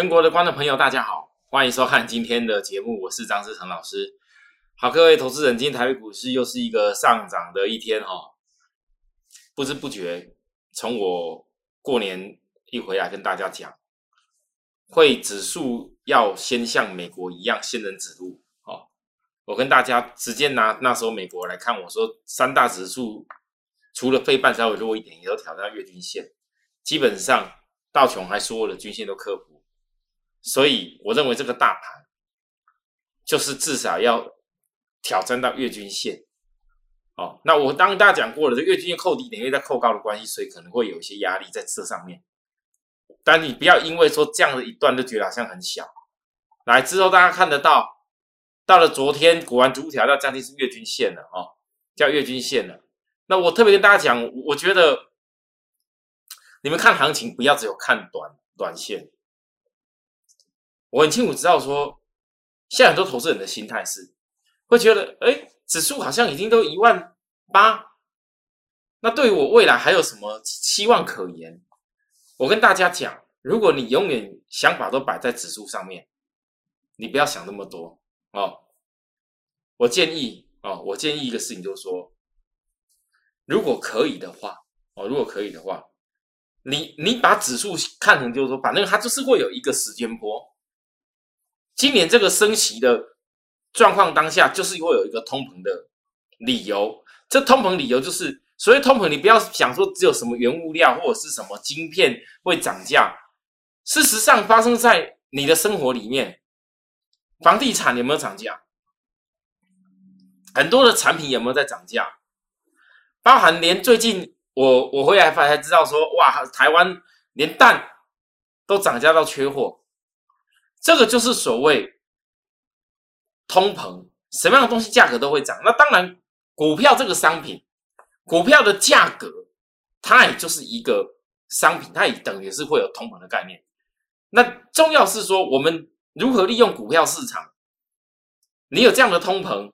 全国的观众朋友，大家好，欢迎收看今天的节目，我是张志成老师。好，各位投资人，今天台北股市又是一个上涨的一天哦。不知不觉，从我过年一回来跟大家讲，会指数要先像美国一样先人指路哦。我跟大家直接拿那时候美国来看，我说三大指数除了费半稍微弱一点，也都挑战月均线，基本上道琼还所有的均线都克服，所以我认为这个大盘就是至少要挑战到月均线。哦，那我当大家讲过了，这月均线扣低点，因为在扣高的关系，所以可能会有一些压力在这上面。但你不要因为说这样的一段就觉得好像很小。来之后大家看得到，到了昨天果然主条要降低是月均线了哦，叫月均线了。那我特别跟大家讲，我觉得你们看行情不要只有看短线。我很清楚知道说，现在很多投资人的心态是会觉得，哎，指数好像已经都18000，那对于我未来还有什么期望可言？我跟大家讲，如果你永远想法都摆在指数上面，你不要想那么多哦。我建议一个事情，就是说，如果可以的话，你把指数看成就是说，反正它就是会有一个时间波。今年这个升息的状况当下，就是会有一个通膨的理由。这通膨理由就是，所谓通膨，你不要想说只有什么原物料或者是什么晶片会涨价。事实上，发生在你的生活里面，房地产有没有涨价？很多的产品有没有在涨价？包含连最近。我回来才知道说，哇，台湾连蛋都涨价到缺货，这个就是所谓通膨，什么样的东西价格都会涨。那当然，股票这个商品，股票的价格它也就是一个商品，它也等于是会有通膨的概念。那重要是说，我们如何利用股票市场？你有这样的通膨，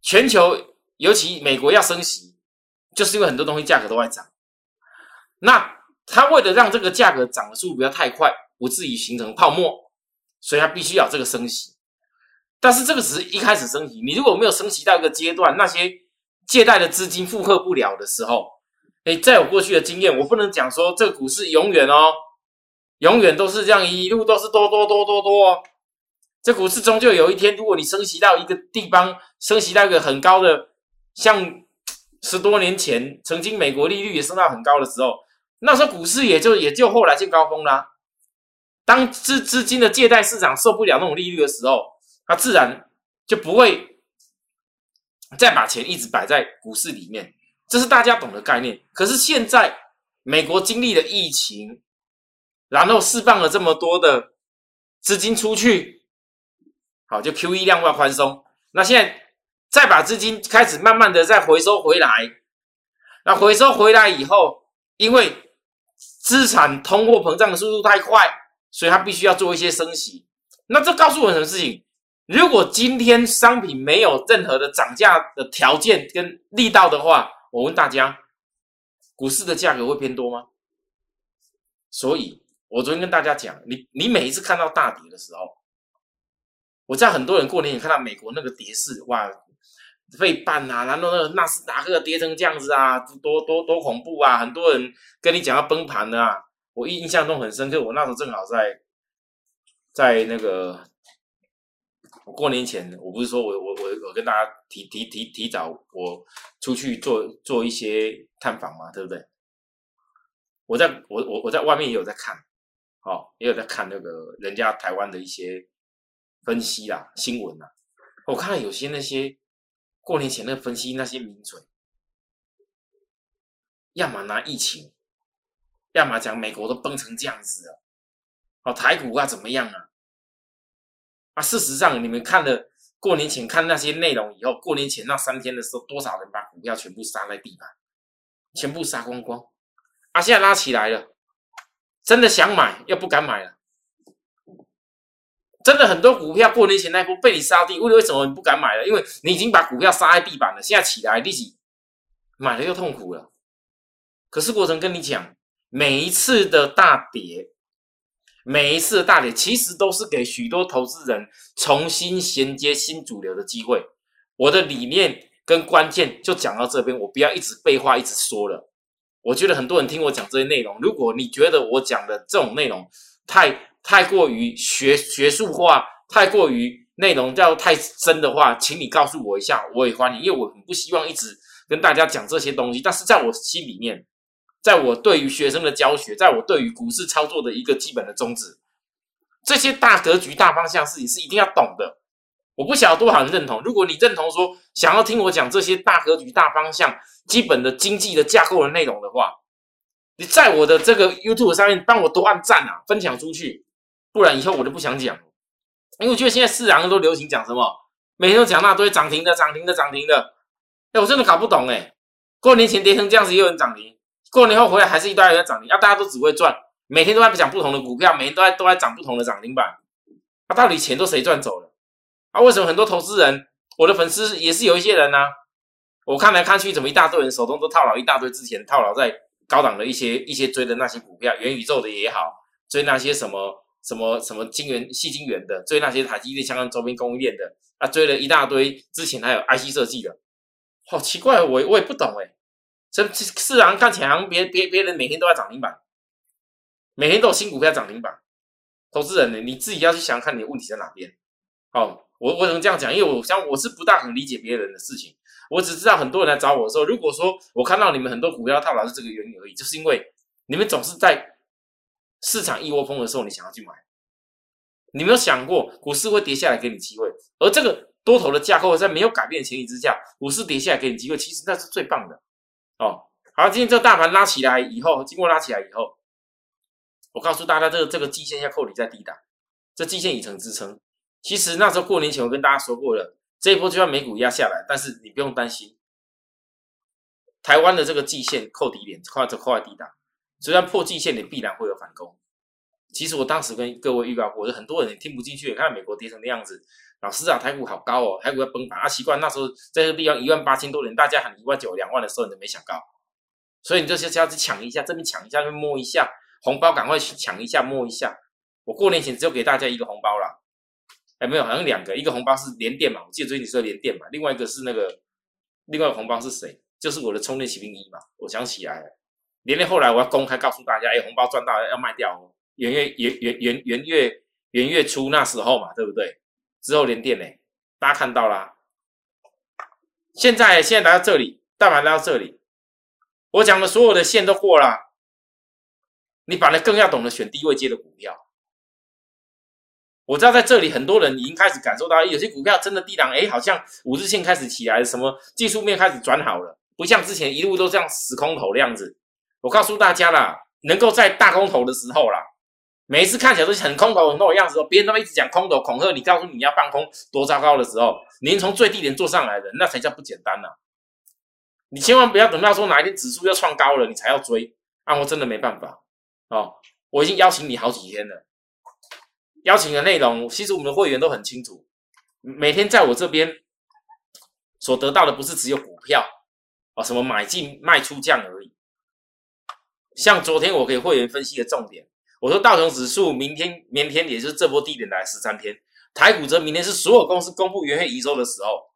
全球尤其美国要升息。就是因为很多东西价格都在涨，那他为了让这个价格涨的速度不要太快，不至于形成泡沫，所以他必须要有这个升息。但是这个只是一开始升息，你如果没有升息到一个阶段，那些借贷的资金负荷不了的时候，在我过去的经验，我不能讲说这个股市永远都是这样，一路都是多哦。这股市终究有一天，如果你升息到一个地方，升息到一个很高的，像10多年前，曾经美国利率也升到很高的时候，那时候股市也就后来见高峰啦。当资金的借贷市场受不了那种利率的时候，它自然就不会再把钱一直摆在股市里面，这是大家懂的概念。可是现在美国经历了疫情，然后释放了这么多的资金出去，好，就 QE 量化宽松，那现在再把资金开始慢慢的再回收回来，那回收回来以后，因为资产通货膨胀的速度太快，所以它必须要做一些升息。那这告诉我什么事情？如果今天商品没有任何的涨价的条件跟力道的话，我问大家，股市的价格会偏多吗？所以我昨天跟大家讲，你每一次看到大跌的时候，我知道很多人过年也看到美国那个跌势，哇！费半啊，然后那个纳斯达克跌成这样子啊，多恐怖啊！很多人跟你讲要崩盘的啊，我印象中很深刻。我那时候正好在那个我过年前，我不是说我跟大家提早我出去做一些探访嘛，对不对？我在外面也有在看，哦，也有在看那个人家台湾的一些分析啦、新闻啦，我看了有些那些。过年前那分析那些名嘴，要么拿疫情，要么讲美国都崩成这样子了，哦，台股啊怎么样啊？啊，事实上你们看了过年前看那些内容以后，过年前那3天的时候，多少人把股票全部杀在地板，全部杀光光，啊，现在拉起来了，真的想买又不敢买了，真的很多股票过年前那一波被你杀地，为什么你不敢买了？因为你已经把股票杀在地板了，现在起来利息买了又痛苦了。可是我曾跟你讲，每一次的大跌，每一次的大跌其实都是给许多投资人重新衔接新主流的机会。我的理念跟关键就讲到这边，我不要一直废话一直说了。我觉得很多人听我讲这些内容，如果你觉得我讲的这种内容太过于学术化，太过于内容要太深的话，请你告诉我一下，我也欢迎，因为我很不希望一直跟大家讲这些东西。但是在我心里面，在我对于学生的教学，在我对于股市操作的一个基本的宗旨，这些大格局大方向事情是一定要懂的。我不晓得多少人认同，如果你认同说想要听我讲这些大格局大方向基本的经济的架构的内容的话，你在我的这个 YouTube 上面帮我多按赞啊，分享出去，不然以后我就不想讲了。因为我觉得现在市场都流行讲什么，每天都讲那堆涨停的涨停的涨停的，我真的搞不懂过年前跌成这样子也有人涨停，过年后回来还是一堆人在涨停，大家都只会赚，每天都在讲不同的股票，每天都在涨不同的涨停板，到底钱都谁赚走了啊？为什么很多投资人，我的粉丝也是有一些人啊，我看来看去怎么一大堆人手中都套牢一大堆之前套牢在高档的一些追的那些股票，元宇宙的也好，追那些什么细晶圆的，追那些台积电相关周边供应链的啊，追了一大堆之前还有 IC 设计的，好奇怪，我也不懂市场看起来好像别人每天都在涨停板，每天都有新股票涨停板。投资人你自己要去想看你的问题在哪边。我能这样讲，因为我是不大很理解别人的事情，我只知道很多人来找我的时候，如果说我看到你们很多股票套牢是这个原因而已，就是因为你们总是在市场一窝蜂的时候你想要去买，你没有想过股市会跌下来给你机会，而这个多头的架构在没有改变的前提之下，股市跌下来给你机会，其实那是最棒的。好，今天这个大盘拉起来以后，经过拉起来以后，我告诉大家这个季线要扣底在低档，这季线已成支撑。其实那时候过年前我跟大家说过了，这一波就算美股压下来，但是你不用担心，台湾的这个季线扣底点扣在低档，虽然破季线你必然会有反攻。其实我当时跟各位预告过，很多人也听不进去，看美国跌成的样子，老师啊，台股好高台股要崩盘啊，奇怪，那时候在这个地方18000多点，大家喊19000、20000的时候，你都没想到，所以你就是要去抢一下，这边抢一下，那边摸一下，红包赶快去抢一下摸一下。我过年前只有给大家一个红包啦，没有，好像2个，一个红包是联电嘛，我记得最近说联电嘛，另外一个是另外一个红包是谁？就是我的充电骑兵一嘛，我想起来了，联电后来我要公开告诉大家，红包赚到要卖掉哦，元月初那时候嘛，对不对？之后联电大家看到啦。现在来到这里，大盘来到这里，我讲的所有的线都过啦，你反而更要懂得选低位接的股票。我知道在这里很多人已经开始感受到，有些股票真的低档，好像5日线开始起来，什么技术面开始转好了，不像之前一路都这样死空头的样子。我告诉大家啦，能够在大空头的时候啦，每一次看起来都是很空头的样子，别人都一直讲空头恐吓你，告诉你要放空多糟糕的时候，您从最低点做上来的，那才叫不简单啦。你千万不要等到说哪一天指数要创高了，你才要追啊！我真的没办法我已经邀请你好几天了。邀请的内容，其实我们的会员都很清楚，每天在我这边所得到的不是只有股票什么买进卖出这样而已。像昨天我给会员分析的重点，我说道琼指数明天也就是这波低点来13天，台股则明天是所有公司公布元月营收的时候。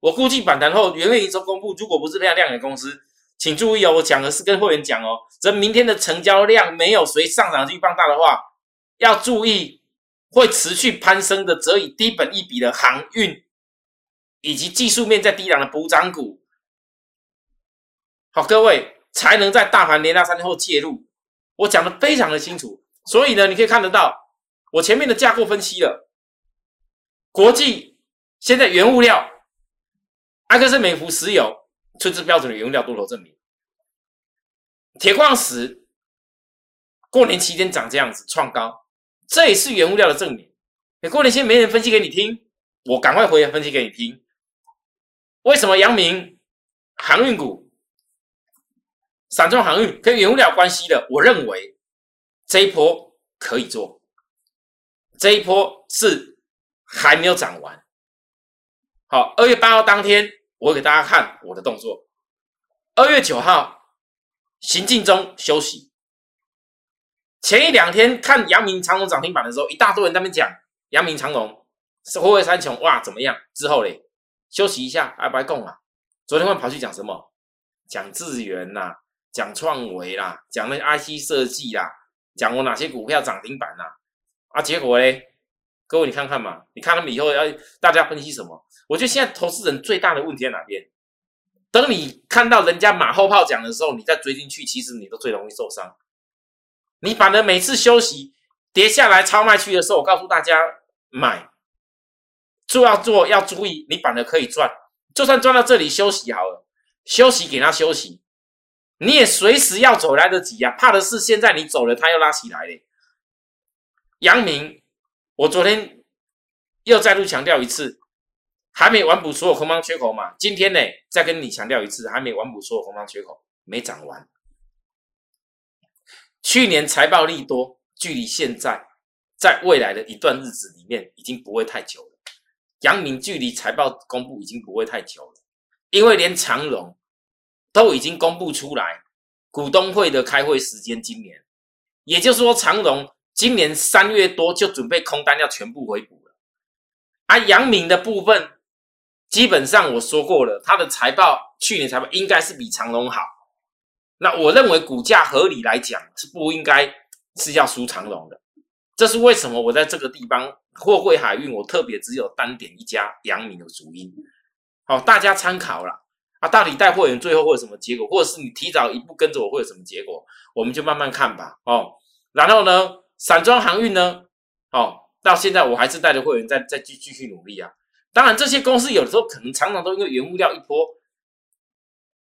我估计反弹后元月营收公布，如果不是非常亮眼的公司，请注意我讲的是跟会员讲则明天的成交量没有随上涨去放大的话，要注意会持续攀升的，则以低本益比的航运，以及技术面在低档的补涨股。好，各位才能在大盘连拉3天后介入。我讲的非常的清楚，所以呢，你可以看得到，我前面的架构分析了，国际现在原物料，埃克森美孚石油吹至标准的原物料多头证明，铁矿石过年期间涨这样子创高。这也是原物料的证明。过年前没人分析给你听，我赶快回来分析给你听。为什么阳明航运股、散装航运跟原物料有关系的？我认为这一波可以做，这一波是还没有涨完。好，2月8号当天，我给大家看我的动作。2月9号，行进中休息。前一两天看阳明长荣涨停板的时候，一大堆人在那边讲阳明长荣是会不会三雄哇怎么样？之后嘞，休息一下，拜拜供啊。昨天会跑去讲什么？讲智原啦，讲创维啦，讲那 IC 设计啦，讲我哪些股票涨停板啦。啊，结果嘞，各位你看看嘛，你看他们以后要大家分析什么？我觉得现在投资人最大的问题在哪边？等你看到人家马后炮讲的时候，你再追进去，其实你都最容易受伤。你反而每次休息跌下来超卖区的时候，我告诉大家买，要注意，你反而可以赚。就算赚到这里休息好了，休息给他休息，你也随时要走来得及啊。怕的是现在你走了，他又拉起来嘞。阳明，我昨天又再度强调一次。还没完补所有空方缺口嘛？今天呢，再跟你强调一次，还没完补所有空方缺口，没涨完。去年财报利多，距离现在，在未来的一段日子里面，已经不会太久了。阳明距离财报公布已经不会太久了，因为连长荣都已经公布出来，股东会的开会时间今年，也就是说长荣今年3月多就准备空单要全部回补了，而阳明的部分。基本上我说过了，它的财报去年财报应该是比长荣好。那我认为股价合理来讲是不应该是要输长荣的，这是为什么我在这个地方货柜海运我特别只有单点一家阳明的主因。好，大家参考啦。啊，到底带货员最后会有什么结果，或者是你提早一步跟着我会有什么结果，我们就慢慢看吧。哦，然后呢，散装航运呢，哦，到现在我还是带着会员在继续努力啊。当然，这些公司有的时候可能常常都因为原物料一波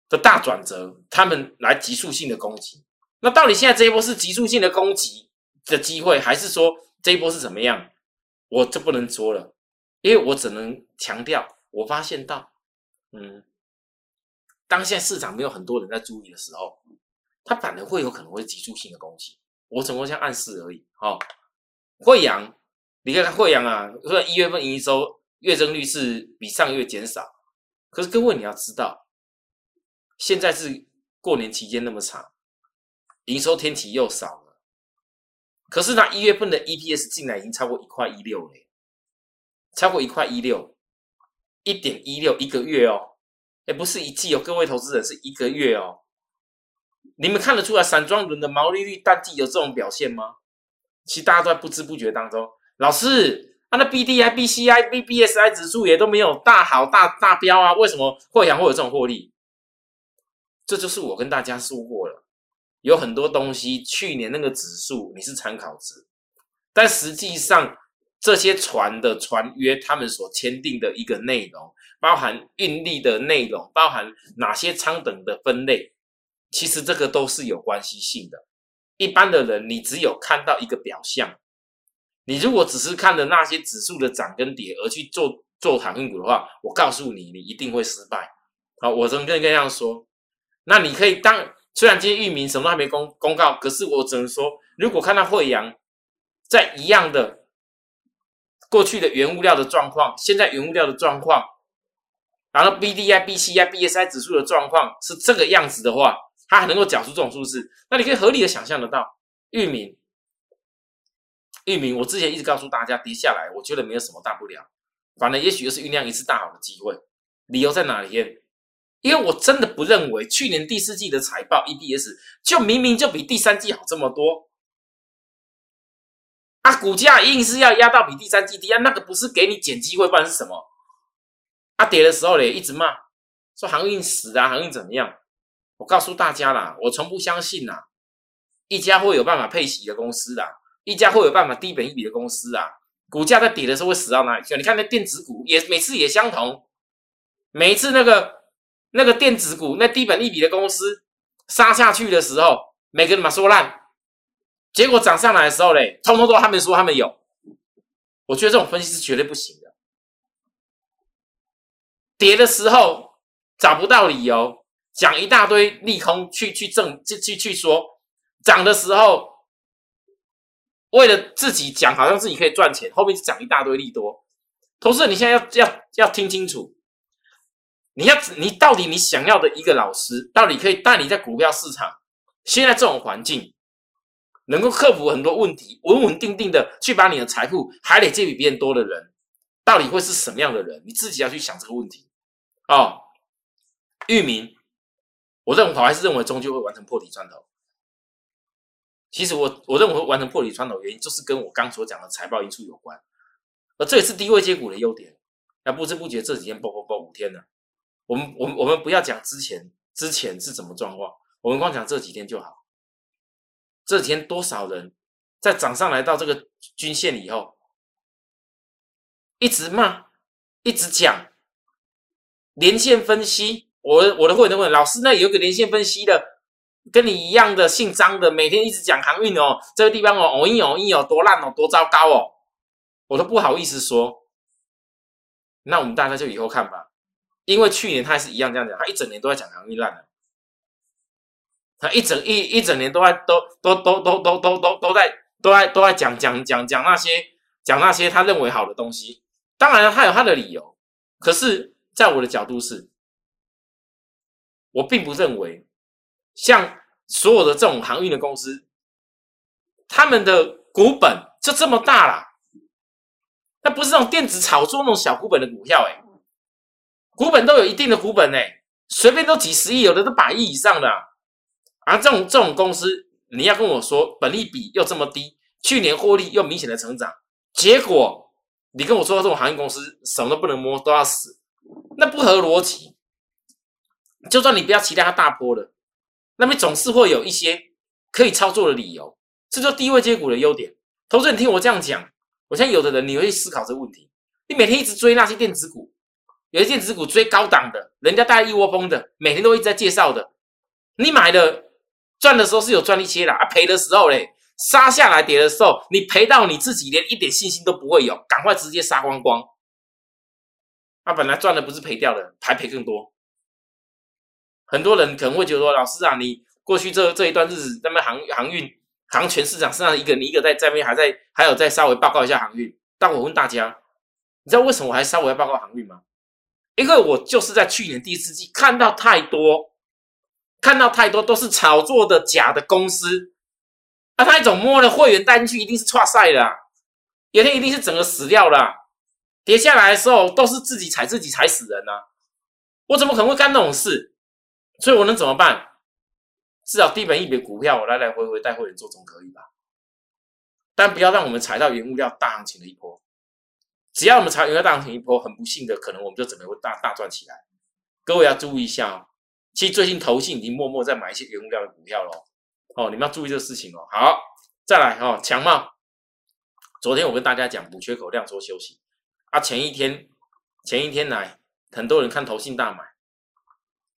的大转折，他们来急速性的攻击。那到底现在这一波是急速性的攻击的机会，还是说这一波是怎么样？我就不能说了，因为我只能强调，我发现到，当现在市场没有很多人在注意的时候，它反而会有可能会急速性的攻击。我只不过像暗示而已。哦，惠阳，你看惠阳啊，说1月份营收。月增率是比上个月减少，可是各位你要知道，现在是过年期间那么长，营收天期又少了，可是那1月份的 EPS 进来已经超过1.16了，超过1.16，1.16一个月哦，不是一季哦，各位投资人是一个月哦，你们看得出来散装轮的毛利率淡季有这种表现吗？其实大家都在不知不觉当中，老师。啊、那 BDI、BCI、BBSI 指数也都没有大好大标啊，为什么惠阳会有这种获利？这就是我跟大家说过了，有很多东西去年那个指数你是参考值，但实际上这些船的船约他们所签订的一个内容，包含运力的内容，包含哪些舱等的分类，其实这个都是有关系性的。一般的人你只有看到一个表象。你如果只是看着那些指数的涨跟跌而去做航运股的话，我告诉你，你一定会失败。好，我只能跟你这样说。那你可以虽然今天域名什么都还没公告，可是我只能说，如果看到惠阳在一样的过去的原物料的状况，现在原物料的状况，然后 BDI、BCI、BSI 指数的状况是这个样子的话，它还能够讲出这种数字，那你可以合理的想象得到域名。域名，我之前一直告诉大家，跌下来，我觉得没有什么大不了，反正也许又是酝酿一次大好的机会。理由在哪里？因为我真的不认为去年第4季的财报 EPS 就明明就比第3季好这么多啊，股价硬是要压到比第3季低啊，那个不是给你捡机会，不然是什么？啊，跌的时候嘞，一直骂说航运死啊，航运怎么样？我告诉大家啦，我从不相信啦，一家会有办法配息的公司啦。一家会有办法低本益比的公司啊，股价在跌的时候会死到哪里去？你看那电子股也每次也相同，每一次那个电子股那低本益比的公司杀下去的时候，每个人把说烂，结果涨上来的时候嘞，通通都他们说他们有，我觉得这种分析是绝对不行的。跌的时候找不到理由，讲一大堆利空去说，涨的时候。为了自己讲，好像自己可以赚钱，后面就讲一大堆利多。投资人，你现在要听清楚，你到底你想要的一个老师，到底可以带你在股票市场，现在这种环境，能够克服很多问题，稳稳定定的去把你的财富还得借比别人多的人，到底会是什么样的人？你自己要去想这个问题。哦，裕民，我认为我还是认为终究会完成破底穿头。其实我认为完成破底穿头原因就是跟我刚所讲的财报因素有关，而这也是低位接股的优点。那不知不觉这几天5天了，我们不要讲之前是怎么状况，我们光讲这几天就好。这几天多少人在涨上来到这个均线以后，一直骂，一直讲连线分析。我的会员都问老师，那有个连线分析的，跟你一样的姓张的，每天一直讲航运哦，这个地方哦，哦多烂哦，多糟糕哦，我都不好意思说。那我们大家就以后看吧，因为去年他还是一样这样讲，他一整年都在讲航运烂了。他一整年都在讲那些他认为好的东西，当然他有他的理由，可是在我的角度是，我并不认为像所有的这种航运的公司，他们的股本就这么大啦，那不是那种电子炒作那种小股本的股票欸，股本都有一定的股本欸，随便都几十亿，有的都100亿以上的啊。而这种公司，你要跟我说本利比又这么低，去年获利又明显的成长，结果你跟我说这种行业公司什么都不能摸，都要死，那不合逻辑。就算你不要期待它大波了，那么总是会有一些可以操作的理由，这就是低位接股的优点。投资人听我这样讲，我现在有的人你会思考这个问题，你每天一直追那些电子股，有些电子股追高档的，人家带一窝蜂的，每天都一直在介绍的，你买的。赚的时候是有赚一些啦，啊赔的时候嘞，杀下来跌的时候，你赔到你自己连一点信心都不会有，赶快直接杀光光。那本来赚的不是赔掉的，还赔更多。很多人可能会觉得说，老师啊，你过去这一段日子，那么航运全市场身上一个在那边还有再稍微报告一下航运。但我问大家，你知道为什么我还稍微报告航运吗？因为我就是在去年第四季看到太多都是炒作的假的公司，那他一种摸了会员带进去，一定是挫赛的、啊，有天一定是整个死掉了、啊。跌下来的时候都是自己踩死人啊！我怎么可能会干那种事？所以我能怎么办？至少低本益比股票，我来回带会员做总可以吧？但不要让我们踩到原物料大行情的一波。只要我们踩原物料大行情一波，很不幸的，可能我们就整个会大赚起来。各位要注意一下哦。其实最近投信已经默默在买一些原物料的股票咯。哦，你们要注意这个事情哦。好，再来哦，强茂。昨天我跟大家讲补缺口量缩休息。啊，前一天来很多人看投信大买。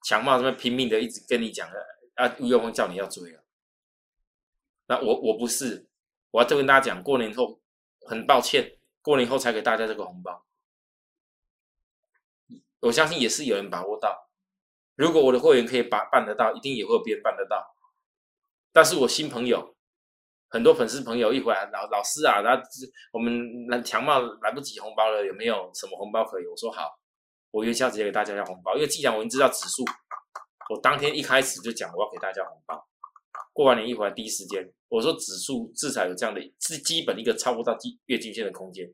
强茂这边拼命的一直跟你讲啊，吴永峰叫你要追了。那我不是。我要跟大家讲过年后很抱歉，过年后才给大家这个红包。我相信也是有人把握到。如果我的会员可以办得到，一定也会有别人办得到。但是我新朋友，很多粉丝朋友一回来，老师啊，然后我们强茂来不及红包了，有没有什么红包可以？我说好，我元宵直接给大家要红包，因为既然我已经知道指数，我当天一开始就讲我要给大家红包。过完年一回来第一时间，我说指数至少有这样的基本一个超不到月均线的空间。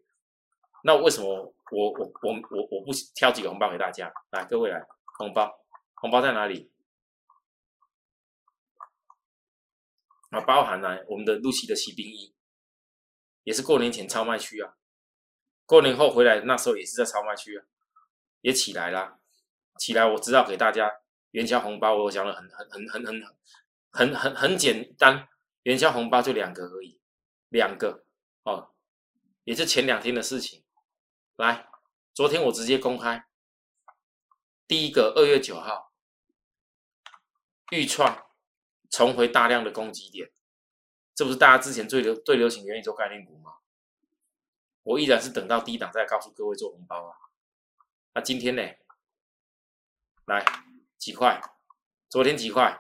那为什么我不挑几个红包给大家？来，各位来红包。红包在哪里？啊，包含来我们的露西的骑兵衣，也是过年前超卖区啊，过年后回来那时候也是在超卖区啊，也起来啦，起来我知道给大家元宵红包，我讲的很简单，元宵红包就2个而已，2个哦，也是前2天的事情。来，昨天我直接公开，第一个2月9号。预创重回大量的攻击点，这不是大家之前最流行元宇宙概念股吗？我依然是等到低档再告诉各位做红包啊。那今天呢？来几块？昨天几块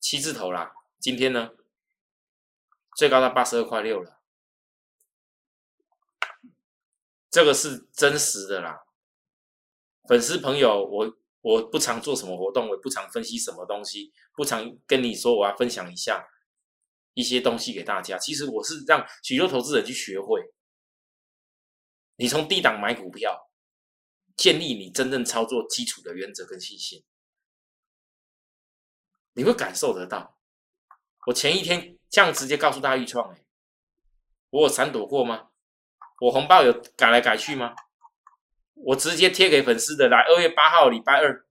？7字头啦。今天呢？最高到82.6块了。这个是真实的啦。粉丝朋友，我我不常做什么活动，我也不常分析什么东西，不常跟你说我要分享一下一些东西给大家。其实我是让许多投资人去学会，你从低档买股票，建立你真正操作基础的原则跟信心，你会感受得到。我前一天这样直接告诉大家预创，我有闪躲过吗？我红包有改来改去吗？我直接贴给粉丝的，来2月8号礼拜二，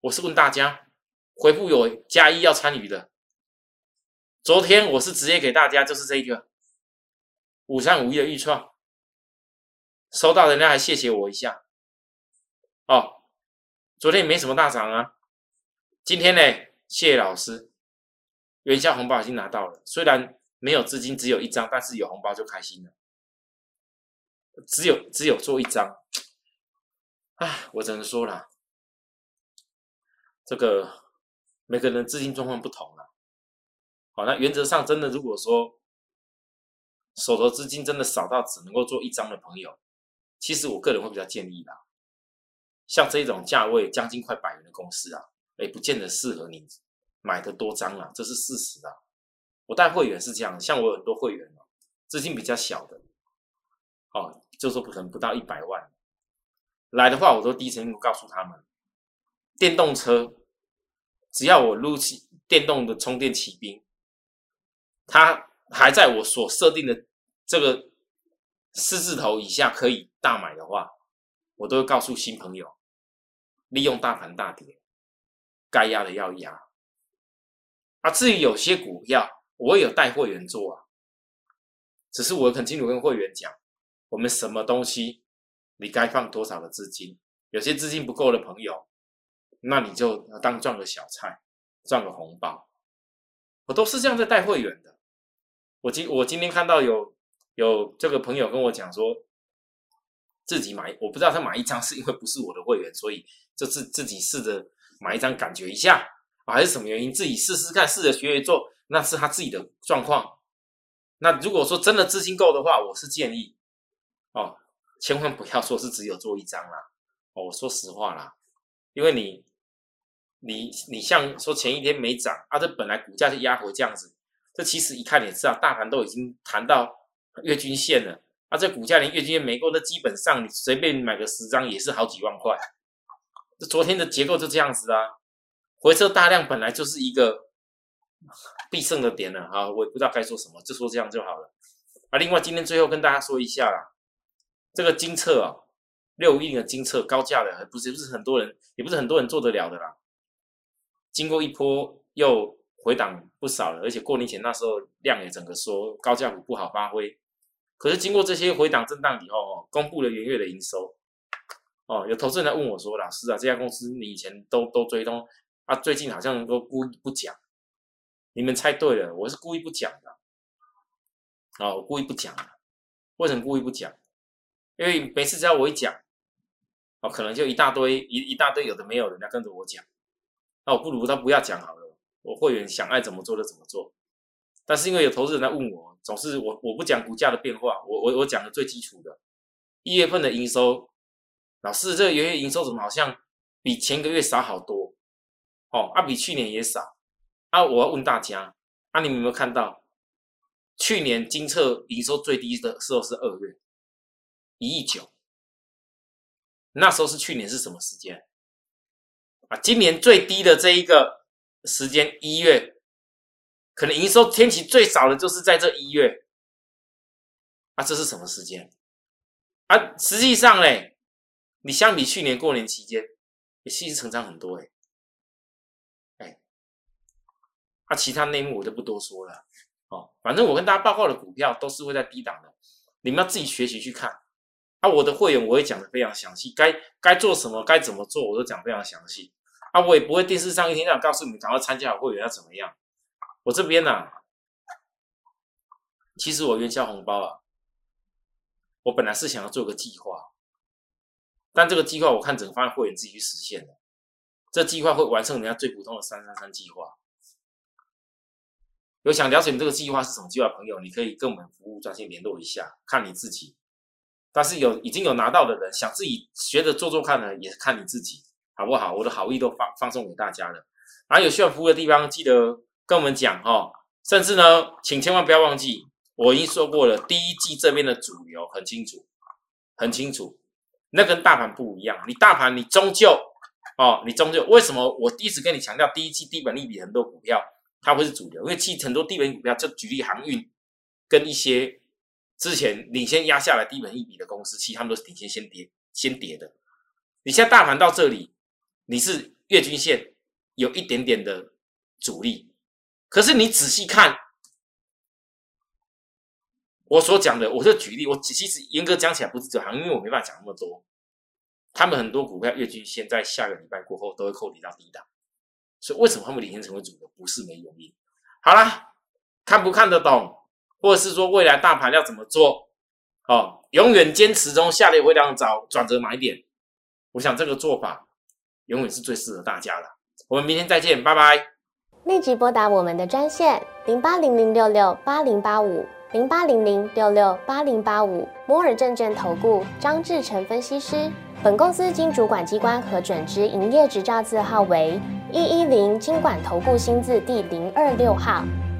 我是问大家回复有加一要参与的。昨天我是直接给大家就是这个5351的预创，收到人家还谢谢我一下哦。昨天没什么大涨啊，今天呢谢谢老师，元宵红包已经拿到了，虽然没有资金只有一张，但是有红包就开心了。只有做一张啊，我只能说啦，这个每个人资金状况不同啦。好，那原则上真的，如果说手头资金真的少到只能够做一张的朋友，其实我个人会比较建议啦，像这种价位将近快100元的公司啊，也不见得适合你买的多张啦，这是事实啦。我带会员是这样，像我有很多会员哦，资金比较小的。哦，就说可能不到100万来的话，我都低成告诉他们，电动车只要我入电动的充电骑兵，它还在我所设定的这个4字头以下可以大买的话，我都会告诉新朋友，利用大盘大跌，该压的要压。啊，至于有些股票，我也有带会员做啊，只是我很清楚跟会员讲。我们什么东西你该放多少的资金，有些资金不够的朋友，那你就当赚个小菜，赚个红包，我都是这样在带会员的。我今天看到有这个朋友跟我讲说自己买，我不知道他买一张是因为不是我的会员，所以就自己试着买一张感觉一下啊，还是什么原因，自己试试看，试着学做，那是他自己的状况。那如果说真的资金够的话，我是建议哦，千万不要说是只有做一张啦。哦，我说实话啦，因为你像说前一天没涨啊，这本来股价就压回这样子，这其实一看也知道，大盘都已经谈到月均线了啊，这股价连月均线没过，那基本上你随便买个10张也是好几万块。这昨天的结构就这样子啊，回撤大量本来就是一个必胜的点了啊，我也不知道该说什么，就说这样就好了啊。另外，今天最后跟大家说一下啦。这个精测啊，651的精测高价的，不是很多人，也不是很多人做得了的啦。经过一波又回档不少了，而且过年前那时候量也整个缩，高价股不好发挥。可是经过这些回档震荡以后，公布了元月的营收。哦，有投资人来问我说：“老师啊，这家公司你以前都追踪啊，最近好像都故意不讲。”你们猜对了，我是故意不讲的。哦，我故意不讲的，为什么故意不讲？因为每次只要我一讲，哦，可能就一大堆有的没有人要跟着我讲，那我不如他不要讲好了，我会员想爱怎么做就怎么做。但是因为有投资人来问我，总是我不讲股价的变化，我讲的最基础的。1月份的营收，老师这个元月营收怎么好像比前个月少好多？哦，啊比去年也少啊！我要问大家，啊你们有没有看到，去年精测营收最低的时候是2月。1.9亿，那时候是去年是什么时间啊？今年最低的这一个时间1月，可能营收天期最少的就是在这1月啊，这是什么时间啊？实际上嘞，你相比去年过年期间，也其实成长很多哎，啊，其他内幕我就不多说了哦，反正我跟大家报告的股票都是会在低档的，你们要自己学习去看。啊，我的会员我会讲的非常详细，该做什么，该怎么做，我都讲非常详细。啊，我也不会电视上一天到晚告诉你们赶快参加会员要怎么样。我这边啊，其实我元宵红包啊，我本来是想要做个计划，但这个计划我看整个放在会员自己去实现了。这计划会完成人家最普通的333计划。有想了解你这个计划是什么计划的朋友，你可以跟我们服务专线联络一下，看你自己。但是已经有拿到的人，想自己学着做做看呢，也看你自己。好不好？我的好意都放送给大家了。啊，有需要服务的地方，记得跟我们讲哦。甚至呢，请千万不要忘记，我已经说过了，第一季这边的主流很清楚，很清楚。那跟大盘不一样，你大盘你终究为什么我一直跟你强调第一季低本利比很多股票它会是主流？因为其实很多低本利比股票，就举例航运跟一些之前领先压下来低本利比的公司，其实他们都是领先先跌的。你现在大盘到这里，你是月均线有一点点的阻力，可是你仔细看我所讲的，我就举例，我其实严格讲起来不是只有航运，因为我没办法讲那么多。他们很多股票月均线在下个礼拜过后都会扣离到低档，所以为什么他们领先成为主流，不是没原因。好啦，看不看得懂，或者是说未来大盘要怎么做，哦，永远坚持中下跌回档找转折买点，我想这个做法永远是最适合大家的。我们明天再见，拜拜。立即拨打我们的专线0800668085。0800668085，摩尔证券投顾张志成分析师。本公司经主管机关核准之营业执照字号为110金管投顾新字第026号。